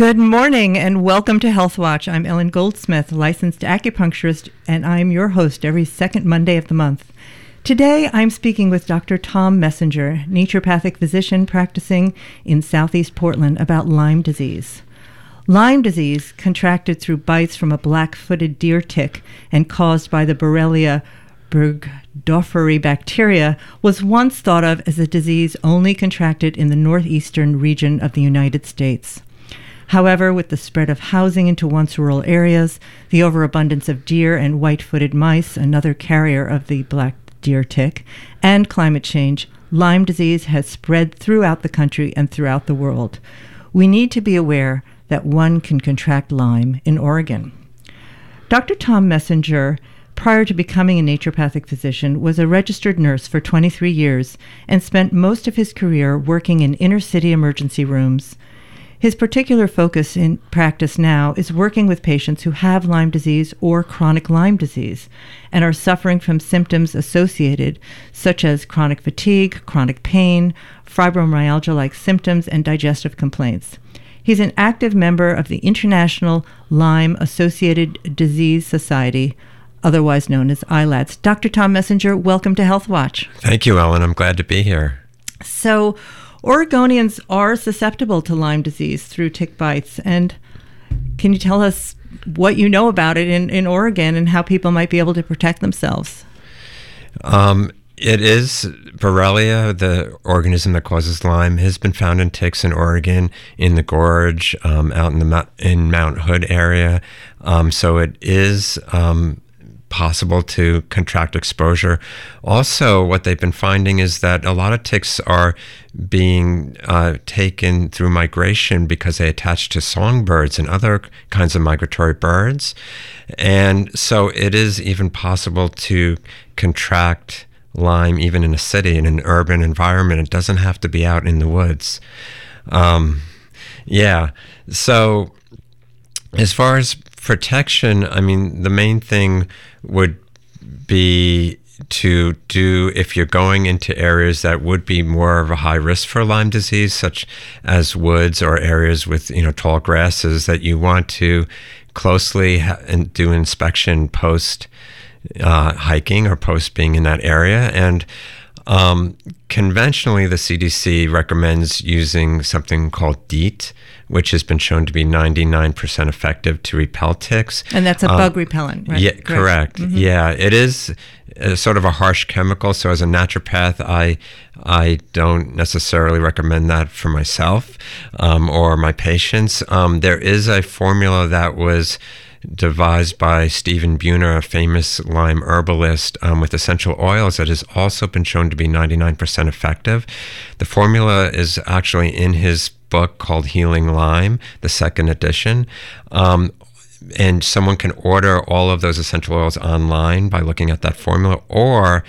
Good morning and welcome to Health Watch. I'm Ellen Goldsmith, licensed acupuncturist, and I'm your host every second Monday of the month. Today, I'm speaking with Dr. Tom Messinger, naturopathic physician practicing in Southeast Portland about Lyme disease. Lyme disease, contracted through bites from a black-footed deer tick and caused by the Borrelia burgdorferi bacteria, was once thought of as a disease only contracted in the northeastern region of the United States. However, with the spread of housing into once rural areas, the overabundance of deer and white-footed mice, another carrier of the black deer tick, and climate change, Lyme disease has spread throughout the country and throughout the world. We need to be aware that one can contract Lyme in Oregon. Dr. Tom Messinger, prior to becoming a naturopathic physician, was a registered nurse for 23 years and spent most of his career working in inner-city emergency rooms. His particular focus in practice now is working with patients who have Lyme disease or chronic Lyme disease and are suffering from symptoms associated, such as chronic fatigue, chronic pain, fibromyalgia-like symptoms, and digestive complaints. He's an active member of the International Lyme Associated Disease Society, otherwise known as ILADS. Dr. Tom Messinger, welcome to Health Watch. Thank you, Ellen. I'm glad to be here. So, Oregonians are susceptible to Lyme disease through tick bites. And can you tell us what you know about it in Oregon and how people might be able to protect themselves? It is Borrelia, the organism that causes Lyme, has been found in ticks in Oregon, in the gorge, out in the Mount Hood area. So it is possible to contract exposure. Also, what they've been finding is that a lot of ticks are being taken through migration because they attach to songbirds and other kinds of migratory birds. And so it is even possible to contract Lyme even in a city, in an urban environment. It doesn't have to be out in the woods. So as far as protection, I mean, the main thing would be to do, if you're going into areas that would be more of a high risk for Lyme disease, such as woods or areas with, you know, tall grasses, that you want to closely do inspection post hiking or post being in that area. And conventionally, the CDC recommends using something called DEET, which has been shown to be 99% effective to repel ticks. And that's a bug repellent, right? Yeah, correct. Mm-hmm. Yeah, it is sort of a harsh chemical. So as a naturopath, I don't necessarily recommend that for myself or my patients. There is a formula that was devised by Stephen Buhner, a famous Lyme herbalist, with essential oils that has also been shown to be 99% effective. The formula is actually in his book called Healing Lyme, the second edition. And someone can order all of those essential oils online by looking at that formula, or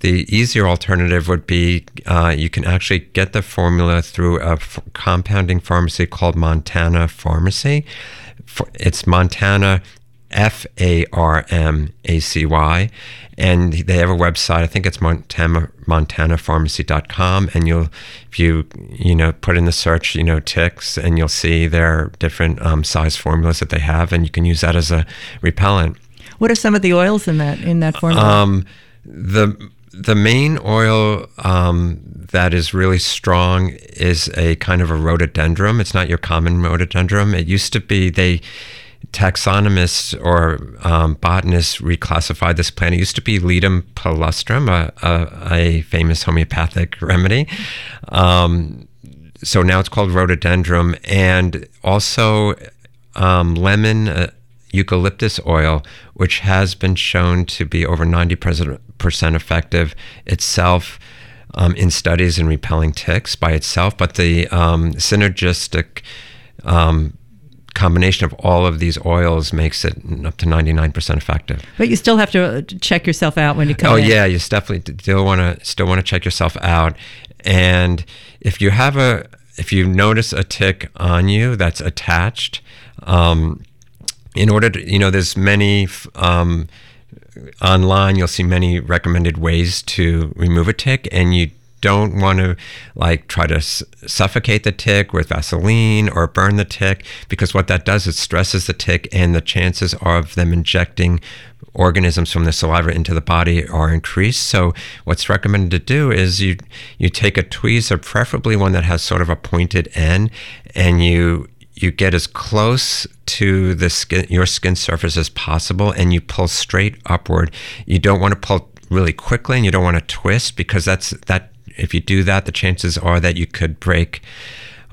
the easier alternative would be you can actually get the formula through a compounding pharmacy called Montana Farmacy. It's Montana Farmacy, and they have a website. I think it's montanafarmacy.com, and you'll, if you put in the search, ticks, and you'll see their different size formulas that they have, and you can use that as a repellent. What are some of the oils in that formula? The main oil that is really strong is a kind of a rhododendron. It's not your common rhododendron. It used to be taxonomists or botanists reclassified this plant. It used to be Ledum palustrum, a famous homeopathic remedy. So now it's called rhododendron, and also lemon eucalyptus oil, which has been shown to be over 90% effective itself in studies in repelling ticks by itself. But the synergistic combination of all of these oils makes it up to 99% effective. But you still have to check yourself out when you come in. Oh yeah, you definitely still want to check yourself out. And if you notice a tick on you that's attached, in order to, there's many, online you'll see many recommended ways to remove a tick, and you don't want to like try to suffocate the tick with Vaseline or burn the tick, because what that does is stresses the tick, and the chances of them injecting organisms from the saliva into the body are increased. So what's recommended to do is you take a tweezer, preferably one that has sort of a pointed end, and you get as close to the skin, your skin surface as possible, and you pull straight upward. You don't want to pull really quickly, and you don't want to twist, because that if you do that, the chances are that you could break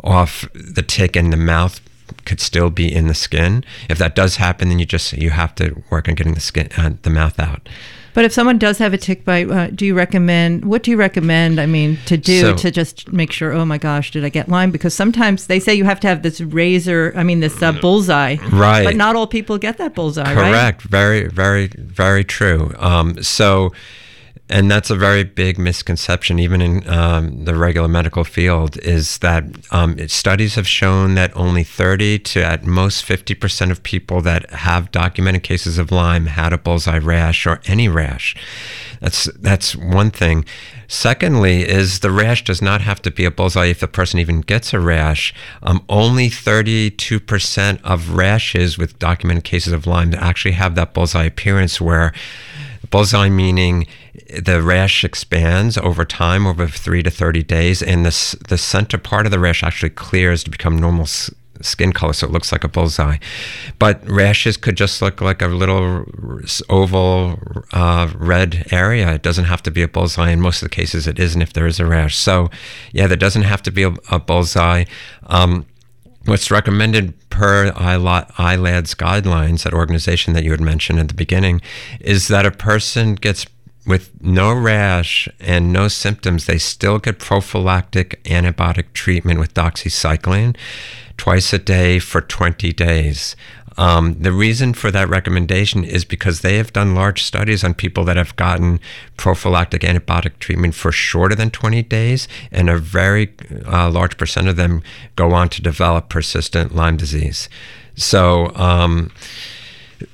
off the tick and the mouth could still be in the skin. If that does happen, then you have to work on getting the skin, the mouth out. But if someone does have a tick bite, what do you recommend, to do to just make sure, oh my gosh, did I get Lyme? Because sometimes they say you have to have this bullseye. Right. But not all people get that bullseye, correct. Right? Correct. Very, very, very true. And that's a very big misconception, even in the regular medical field, is that studies have shown that only 30 to at most 50% of people that have documented cases of Lyme had a bullseye rash or any rash. That's one thing. Secondly, is the rash does not have to be a bullseye if the person even gets a rash. Only 32% of rashes with documented cases of Lyme actually have that bullseye appearance, where bullseye meaning the rash expands over time, over 3 to 30 days, and the center part of the rash actually clears to become normal skin color, so it looks like a bullseye. But rashes could just look like a little oval red area. It doesn't have to be a bullseye. In most of the cases, it isn't if there is a rash. So, yeah, there doesn't have to be a bullseye. What's recommended per ILADS guidelines, that organization that you had mentioned at the beginning, is that a person gets with no rash and no symptoms, they still get prophylactic antibiotic treatment with doxycycline twice a day for 20 days. The reason for that recommendation is because they have done large studies on people that have gotten prophylactic antibiotic treatment for shorter than 20 days, and a very large percent of them go on to develop persistent Lyme disease. So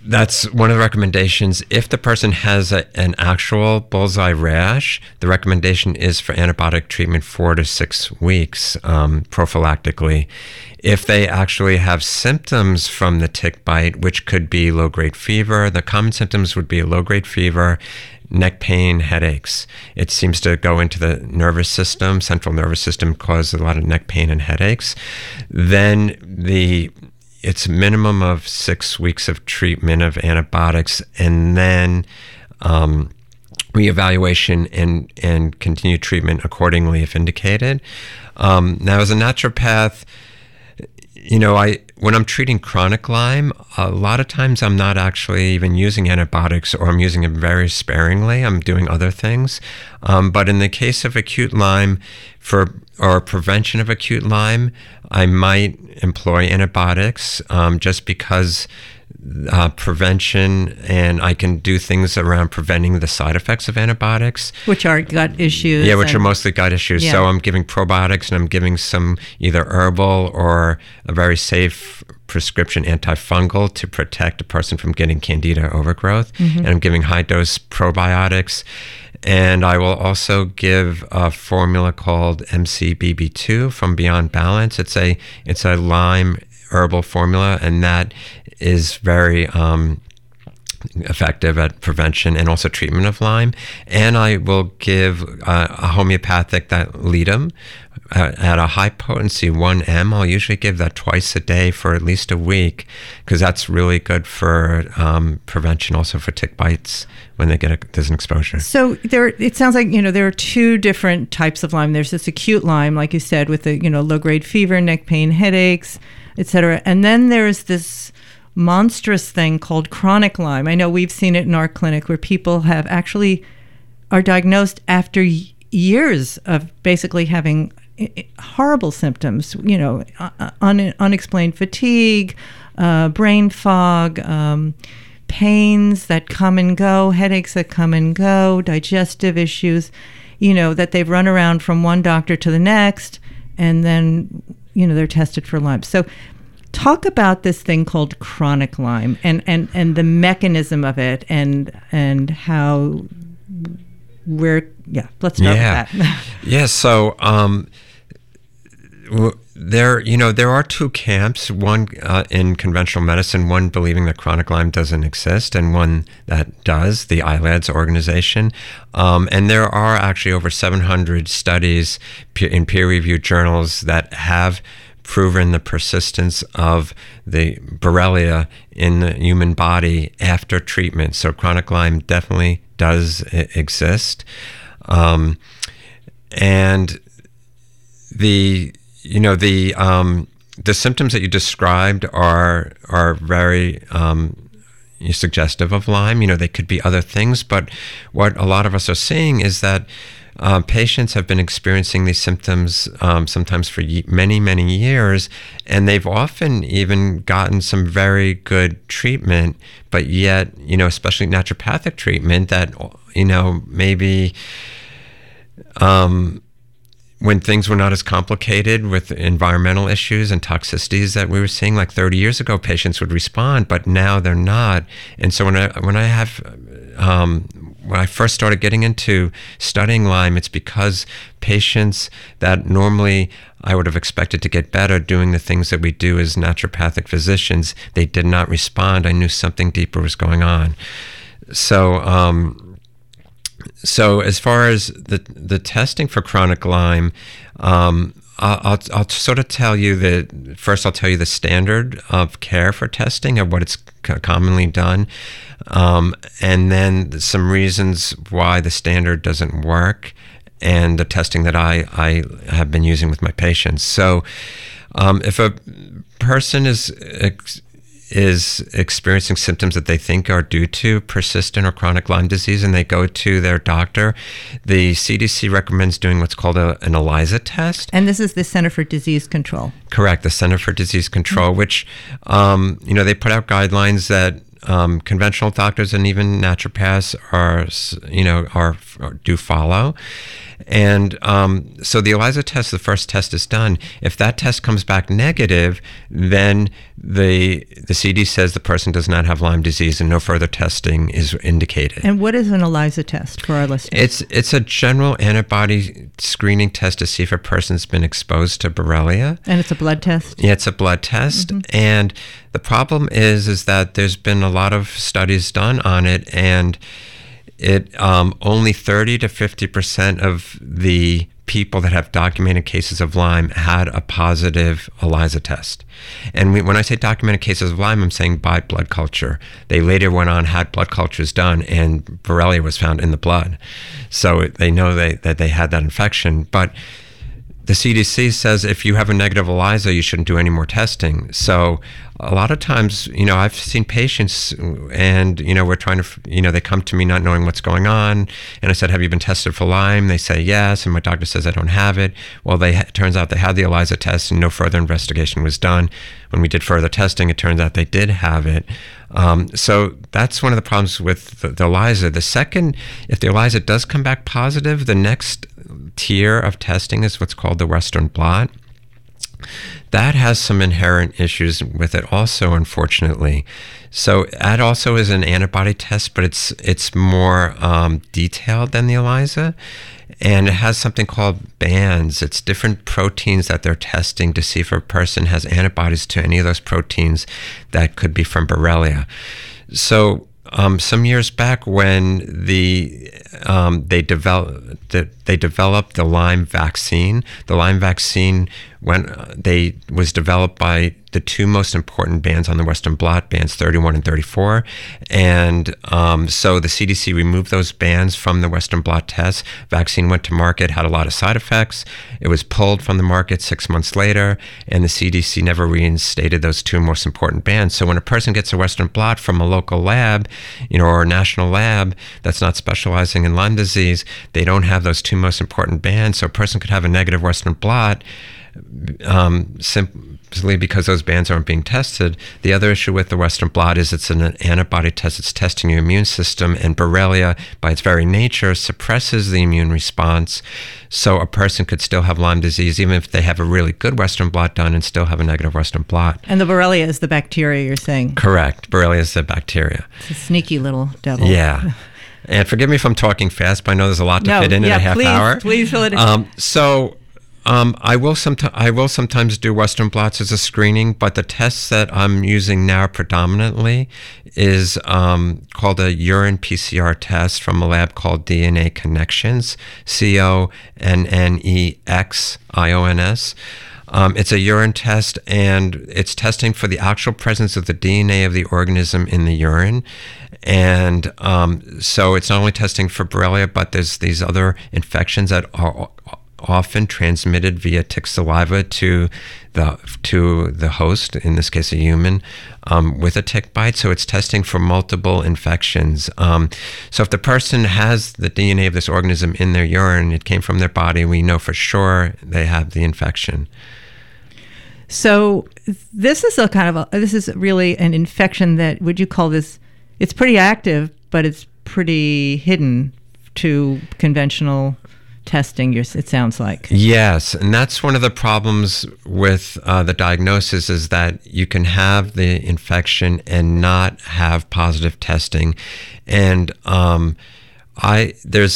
that's one of the recommendations. If the person has an actual bullseye rash, the recommendation is for antibiotic treatment 4 to 6 weeks prophylactically. If they actually have symptoms from the tick bite, which could be low-grade fever, the common symptoms would be low-grade fever, neck pain, headaches. It seems to go into the nervous system, central nervous system, cause a lot of neck pain and headaches. Then it's a minimum of 6 weeks of treatment of antibiotics, and then reevaluation and continued treatment accordingly if indicated. Now, as a naturopath, when I'm treating chronic Lyme, a lot of times I'm not actually even using antibiotics, or I'm using them very sparingly. I'm doing other things. But in the case of acute Lyme, or prevention of acute Lyme, I might employ antibiotics just because prevention, and I can do things around preventing the side effects of antibiotics, which are gut issues. Yeah, which are mostly gut issues. Yeah. So I'm giving probiotics, and I'm giving some either herbal or a very safe prescription antifungal to protect a person from getting candida overgrowth. Mm-hmm. And I'm giving high dose probiotics. And I will also give a formula called MCBB2 from Beyond Balance. It's a Lyme herbal formula, and that is very effective at prevention and also treatment of Lyme. And I will give a homeopathic, that Ledum, at a high potency 1 mL. I'll usually give that twice a day for at least a week, because that's really good for prevention, also for tick bites when they there's an exposure. So it sounds like there are two different types of Lyme. There's this acute Lyme, like you said, with the low grade fever, neck pain, headaches, etc. And then there's this monstrous thing called chronic Lyme. I know we've seen it in our clinic, where people have actually are diagnosed after years of basically having horrible symptoms, unexplained fatigue, brain fog, pains that come and go, headaches that come and go, digestive issues, that they've run around from one doctor to the next, and then, they're tested for Lyme. So talk about this thing called chronic Lyme and the mechanism of it and how let's start with that. So there are two camps, one in conventional medicine, one believing that chronic Lyme doesn't exist, and one that does, the ILADS organization. And there are actually over 700 studies in peer-reviewed journals that have proven the persistence of the Borrelia in the human body after treatment. So chronic Lyme definitely does exist. And the symptoms that you described are very suggestive of Lyme. They could be other things, but what a lot of us are seeing is that patients have been experiencing these symptoms sometimes for many years, and they've often even gotten some very good treatment, but yet, especially naturopathic treatment that, maybe when things were not as complicated with environmental issues and toxicities that we were seeing like 30 years ago, patients would respond, but now they're not. And so when I first started getting into studying Lyme, it's because patients that normally I would have expected to get better doing the things that we do as naturopathic physicians, they did not respond. I knew something deeper was going on. So as far as the testing for chronic Lyme, I'll sort of tell you the standard of care for testing of what it's commonly done, and then some reasons why the standard doesn't work, and the testing that I have been using with my patients. So if a person is experiencing symptoms that they think are due to persistent or chronic Lyme disease and they go to their doctor, the CDC recommends doing what's called an ELISA test. And this is the Center for Disease Control. Correct, the Center for Disease Control, which, they put out guidelines that conventional doctors and even naturopaths do follow. And so the ELISA test, the first test is done. If that test comes back negative, then the CD says the person does not have Lyme disease and no further testing is indicated. And what is an ELISA test for our listeners? It's a general antibody screening test to see if a person's been exposed to Borrelia. And it's a blood test? Yeah, it's a blood test. Mm-hmm. And the problem is that there's been a lot of studies done on it, and it only 30 to 50% of the people that have documented cases of Lyme had a positive ELISA test. And when I say documented cases of Lyme, I'm saying by blood culture. They later went on, had blood cultures done, and Borrelia was found in the blood. So they know that they had that infection. But the CDC says if you have a negative ELISA, you shouldn't do any more testing. So a lot of times, I've seen patients and, we're trying to, they come to me not knowing what's going on. And I said, have you been tested for Lyme? They say, yes. And my doctor says, I don't have it. Well, it turns out they had the ELISA test and no further investigation was done. When we did further testing, it turns out they did have it. So that's one of the problems with the ELISA. The second, if the ELISA does come back positive, the next tier of testing is what's called the Western blot. That has some inherent issues with it also, unfortunately. So that also is an antibody test, but it's more detailed than the ELISA. And it has something called bands. It's different proteins that they're testing to see if a person has antibodies to any of those proteins that could be from Borrelia. So some years back, when they developed the Lyme vaccine. The Lyme vaccine was developed by the two most important bands on the Western blot, bands 31 and 34, and so the CDC removed those bands from the Western blot test. Vaccine went to market, had a lot of side effects. It was pulled from the market 6 months later, and the CDC never reinstated those two most important bands. So when a person gets a Western blot from a local lab, or a national lab that's not specializing in Lyme disease, they don't have those two most important bands. So a person could have a negative Western blot simply because those bands aren't being tested. The other issue with the Western blot is it's an antibody test. It's testing your immune system, and Borrelia, by its very nature, suppresses the immune response. So a person could still have Lyme disease, even if they have a really good Western blot done, and still have a negative Western blot. And the Borrelia is the bacteria, you're saying? Correct. Borrelia is the bacteria. It's a sneaky little devil. Yeah. And forgive me if I'm talking fast, but I know there's a lot to fit in a half hour. Please fill it in. I will sometimes do Western blots as a screening, but the tests that I'm using now predominantly is called a urine PCR test from a lab called DNA Connections, CONNEXIONS. It's a urine test, and it's testing for the actual presence of the DNA of the organism in the urine. And so it's not only testing for Borrelia, but there's these other infections that are often transmitted via tick saliva to the host, in this case a human, with a tick bite. So it's testing for multiple infections. So if the person has the DNA of this organism in their urine, it came from their body, we know for sure they have the infection. So this is really an infection that, would you call this, it's pretty active, but it's pretty hidden to conventional testing, it sounds like. Yes, and that's one of the problems with the diagnosis, is that you can have the infection and not have positive testing. And ILADS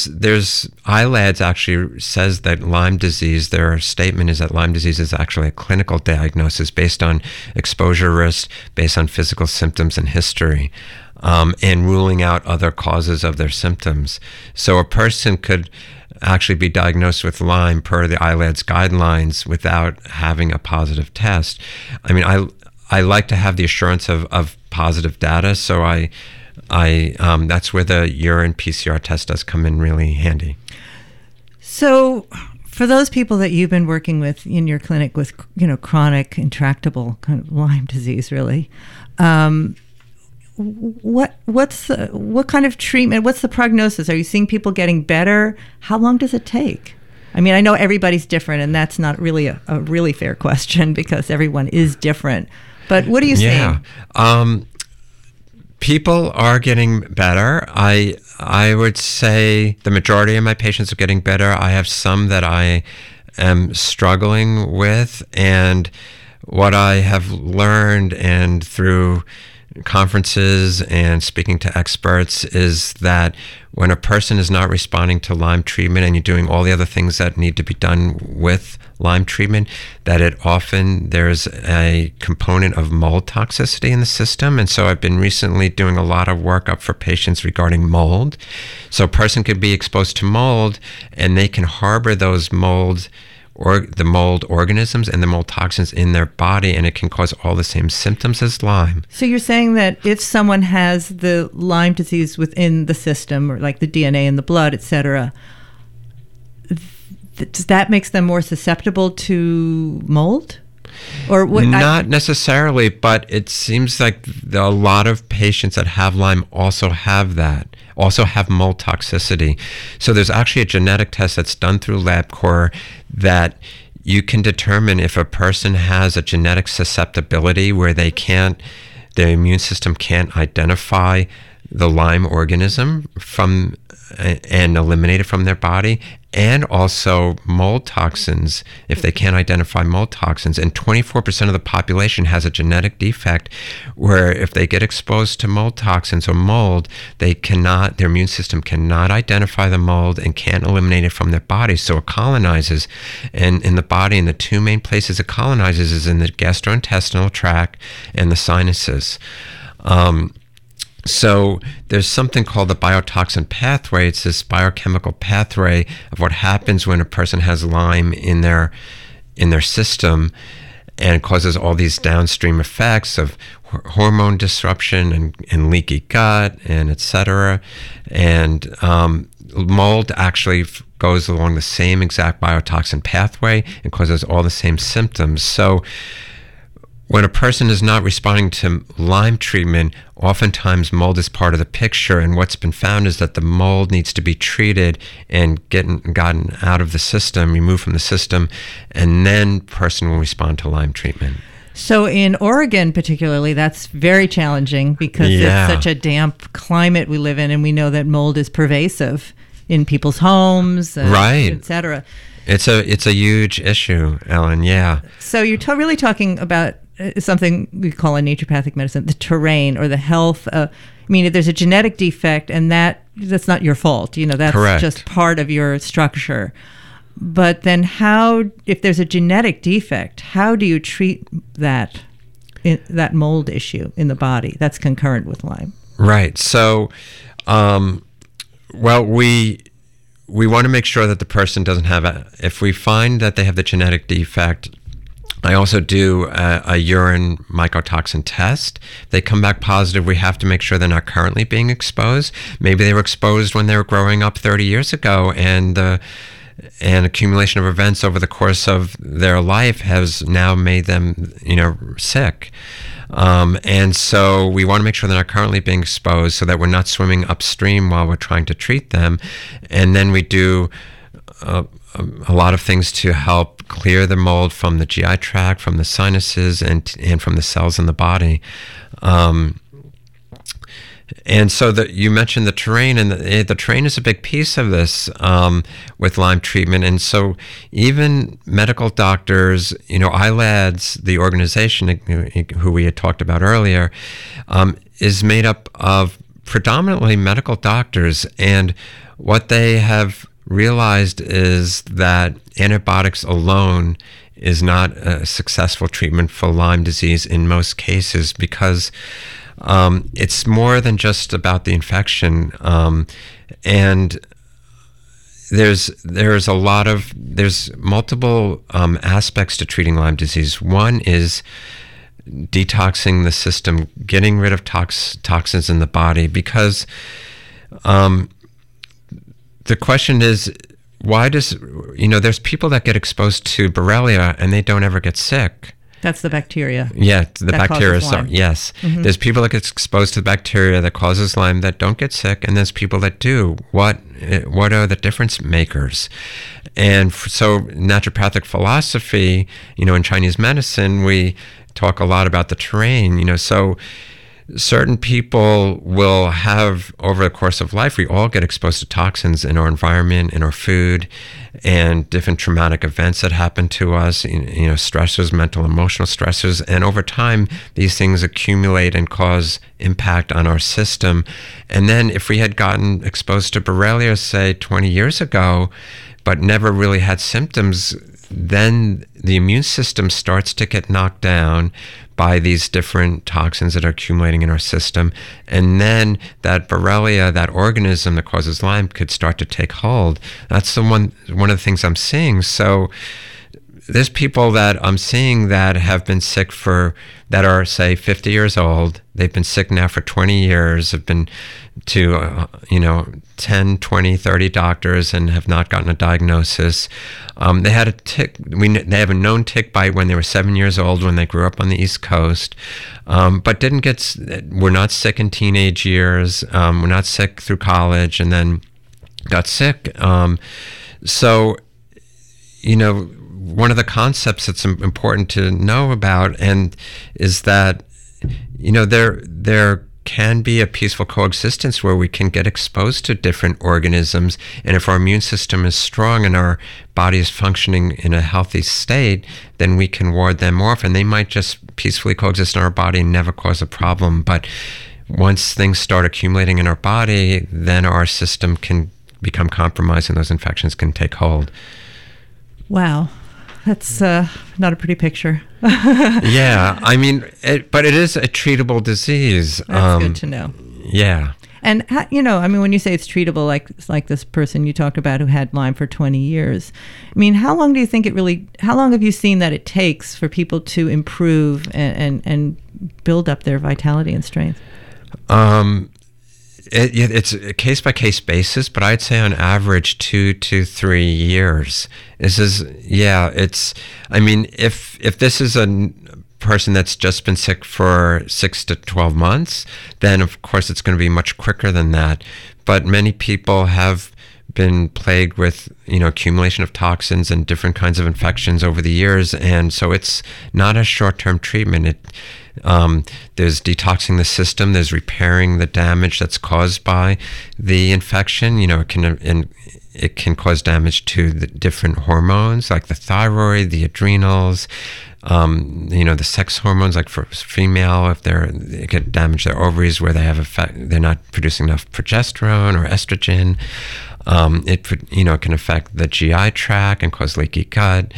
actually says that Lyme disease, their statement is that Lyme disease is actually a clinical diagnosis based on exposure risk, based on physical symptoms and history, and ruling out other causes of their symptoms. So a person could actually be diagnosed with Lyme per the ILADS guidelines without having a positive test. I mean, I like to have the assurance of positive data, so I that's where the urine PCR test does come in really handy. So for those people that you've been working with in your clinic with, you know, chronic, intractable kind of Lyme disease, really, what kind of treatment, what's the prognosis? Are you seeing people getting better? How long does it take? I mean, I know everybody's different, and that's not really a really fair question because everyone is different. But what are you seeing? People are getting better. I would say the majority of my patients are getting better. I have some that I am struggling with, and what I have learned and through conferences and speaking to experts is that when a person is not responding to Lyme treatment and you're doing all the other things that need to be done with Lyme treatment, that it often there's a component of mold toxicity in the system. And so I've been recently doing a lot of workup for patients regarding mold. So a person could be exposed to mold and they can harbor those mold or the mold organisms and the mold toxins in their body, and it can cause all the same symptoms as Lyme. So you're saying that if someone has the Lyme disease within the system, or like the DNA in the blood, et cetera, that makes them more susceptible to mold? Or what? Not necessarily, but it seems like a lot of patients that have Lyme also have that, also have mold toxicity. So there's actually a genetic test that's done through LabCorp that you can determine if a person has a genetic susceptibility where they can't, their immune system can't identify the Lyme organism from and eliminate it from their body, and also mold toxins, if they can't identify mold toxins. And 24% of the population has a genetic defect where if they get exposed to mold toxins or mold, they cannot, their immune system cannot identify the mold and can't eliminate it from their body. So it colonizes and in the body, and the two main places it colonizes is in the gastrointestinal tract and the sinuses. So there's something called the biotoxin pathway. It's this biochemical pathway of what happens when a person has Lyme in their system, and it causes all these downstream effects of hormone disruption and leaky gut and et cetera. And mold actually goes along the same exact biotoxin pathway and causes all the same symptoms. So when a person is not responding to Lyme treatment, oftentimes mold is part of the picture, and what's been found is that the mold needs to be treated and gotten out of the system, removed from the system, and then person will respond to Lyme treatment. So in Oregon particularly, that's very challenging because it's such a damp climate we live in, and we know that mold is pervasive in people's homes, et cetera. It's a huge issue, Ellen, So you're really talking about something we call in naturopathic medicine the terrain, or the health I mean, if there's a genetic defect, and that's not your fault, you know, that's correct. Just part of your structure. But then if there's a genetic defect, how do you treat that mold issue in the body that's concurrent with Lyme? Right. So, we want to make sure that the person doesn't have if we find that they have the genetic defect, I also do a urine mycotoxin test. If they come back positive, we have to make sure they're not currently being exposed. Maybe they were exposed when they were growing up 30 years ago, and an accumulation of events over the course of their life has now made them, sick. And so we want to make sure they're not currently being exposed so that we're not swimming upstream while we're trying to treat them. And then we do a lot of things to help clear the mold from the GI tract, from the sinuses, and from the cells in the body. And so you mentioned the terrain, and the terrain is a big piece of this with Lyme treatment. And so even medical doctors, ILADS, the organization who we had talked about earlier, is made up of predominantly medical doctors. And what they have realized is that antibiotics alone is not a successful treatment for Lyme disease in most cases, because it's more than just about the infection, and there's multiple aspects to treating Lyme disease. One is detoxing the system, getting rid of toxins in the body, because the question is, why does there's people that get exposed to Borrelia and they don't ever get sick. That's the bacteria. Yeah, the bacteria. So, yes. Mm-hmm. There's people that get exposed to the bacteria that causes Lyme that don't get sick, and there's people that do. What are the difference makers? And so naturopathic philosophy, in Chinese medicine, we talk a lot about the terrain, so certain people will have, over the course of life, we all get exposed to toxins in our environment, in our food, and different traumatic events that happen to us, stressors, mental, emotional stressors. And over time, these things accumulate and cause impact on our system. And then if we had gotten exposed to Borrelia, say, 20 years ago, but never really had symptoms, then the immune system starts to get knocked down by these different toxins that are accumulating in our system. And then that Borrelia, that organism that causes Lyme, could start to take hold. That's the one of the things I'm seeing. So there's people that I'm seeing that have been sick that are, say, 50 years old. They've been sick now for 20 years, have been to, 10, 20, 30 doctors and have not gotten a diagnosis. They had a tick. They have a known tick bite when they were 7 years old, when they grew up on the East Coast, but didn't get. Were not sick in teenage years. Were not sick through college, and then got sick. One of the concepts that's important to know about is that there can be a peaceful coexistence where we can get exposed to different organisms, and if our immune system is strong and our body is functioning in a healthy state, then we can ward them off, and they might just peacefully coexist in our body and never cause a problem. But once things start accumulating in our body, then our system can become compromised and those infections can take hold. Wow. That's not a pretty picture. Yeah, I mean, but it is a treatable disease. That's good to know. Yeah. And, when you say it's treatable, like this person you talked about who had Lyme for 20 years, I mean, how long have you seen that it takes for people to improve and build up their vitality and strength? It's a case-by-case basis, but I'd say on average 2 to 3 years. If this is a person that's just been sick for 6 to 12 months, then of course it's going to be much quicker than that. But many people have been plagued with, you know, accumulation of toxins and different kinds of infections over the years. And so it's not a short-term treatment. There's detoxing the system, there's repairing the damage that's caused by the infection. You know, it can cause damage to the different hormones like the thyroid, the adrenals, you know, the sex hormones, like for female, if they could damage their ovaries where they have they're not producing enough progesterone or estrogen. It can affect the GI tract and cause leaky gut,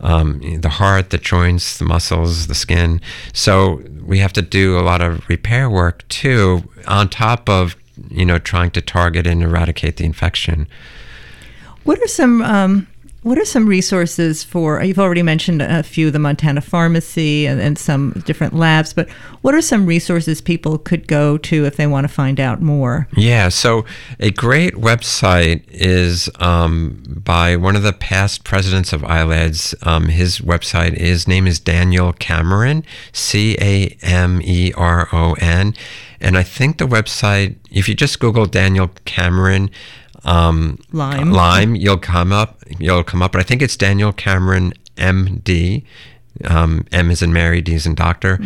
the heart, the joints, the muscles, the skin. So we have to do a lot of repair work too, on top of, you know, trying to target and eradicate the infection. What are some resources for, you've already mentioned a few, the Montana Farmacy and some different labs, but what are some resources people could go to if they want to find out more? Yeah, so a great website is by one of the past presidents of ILADS. His website, his name is Daniel Cameron, Cameron. And I think the website, if you just Google Daniel Cameron, Lyme, you'll come up, but I think it's Daniel Cameron MD, M as in Mary, D as in doctor,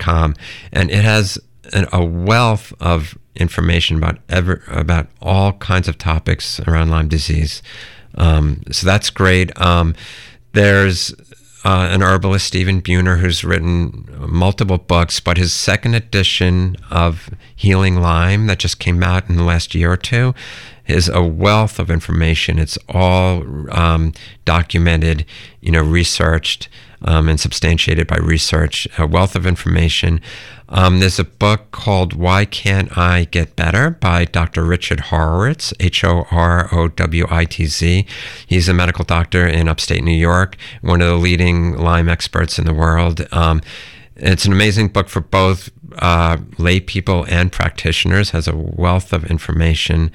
.com, and it has a wealth of information about all kinds of topics around Lyme disease, so that's great. There's an herbalist, Stephen Buhner, who's written multiple books, but his second edition of Healing Lyme that just came out in the last year or two is a wealth of information. It's all documented, you know, researched and substantiated by research, a wealth of information. There's a book called Why Can't I Get Better by Dr. Richard Horowitz, Horowitz. He's a medical doctor in upstate New York, one of the leading Lyme experts in the world. It's an amazing book for both lay people and practitioners, has a wealth of information.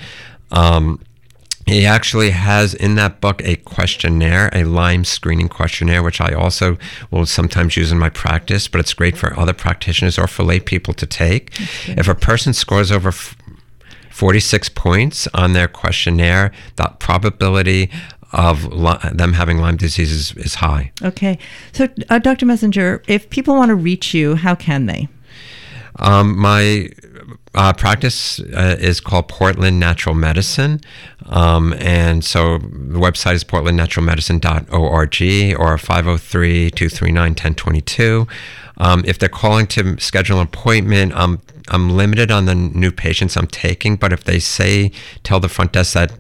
He actually has in that book a questionnaire, a Lyme screening questionnaire, which I also will sometimes use in my practice, but it's great for other practitioners or for lay people to take. If a person scores over 46 points on their questionnaire, the probability of them having Lyme disease is high. Okay. So, Dr. Messinger, if people want to reach you, how can they? My practice is called Portland Natural Medicine, and so the website is portlandnaturalmedicine.org or 503-239-1022. If they're calling to schedule an appointment, I'm limited on the new patients I'm taking, but if they tell the front desk that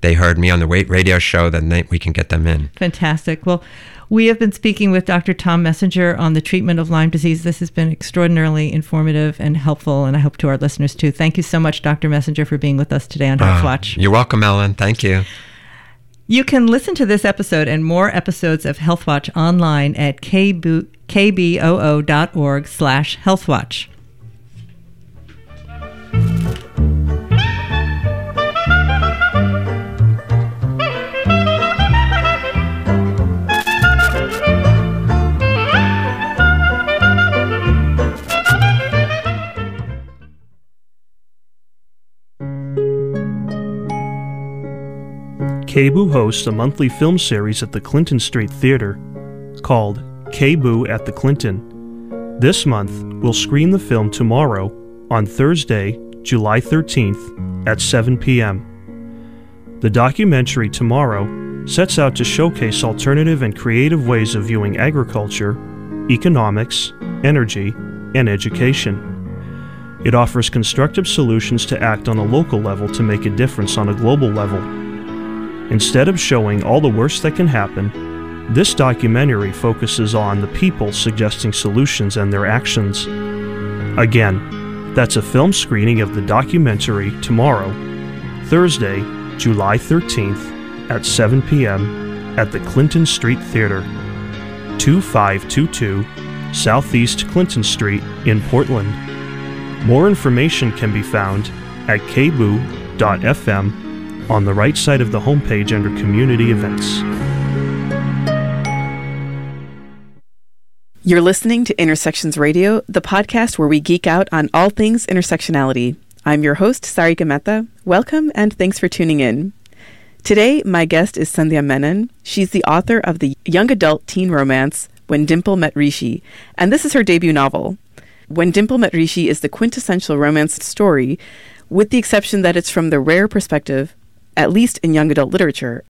they heard me on the Weight Radio show, then we can get them in. Fantastic. Well, we have been speaking with Dr. Tom Messinger on the treatment of Lyme disease. This has been extraordinarily informative and helpful, and I hope to our listeners too. Thank you so much, Dr. Messinger, for being with us today on Health Watch. You're welcome, Ellen. Thank you. You can listen to this episode and more episodes of Health Watch online at kboo.org/healthwatch. KBOO hosts a monthly film series at the Clinton Street Theater called KBOO at the Clinton. This month, we'll screen the film tomorrow on Thursday, July 13th at 7 p.m. The documentary Tomorrow sets out to showcase alternative and creative ways of viewing agriculture, economics, energy, and education. It offers constructive solutions to act on a local level to make a difference on a global level. Instead of showing all the worst that can happen, this documentary focuses on the people suggesting solutions and their actions. Again, that's a film screening of the documentary Tomorrow, Thursday, July 13th at 7 p.m. at the Clinton Street Theater, 2522 Southeast Clinton Street in Portland. More information can be found at kboo.fm. on the right side of the homepage under Community Events. You're listening to Intersections Radio, the podcast where we geek out on all things intersectionality. I'm your host, Sarika Mehta. Welcome and thanks for tuning in. Today, my guest is Sandhya Menon. She's the author of the young adult teen romance, When Dimple Met Rishi, and this is her debut novel. When Dimple Met Rishi is the quintessential romance story, with the exception that it's from the rare perspective, at least in young adult literature,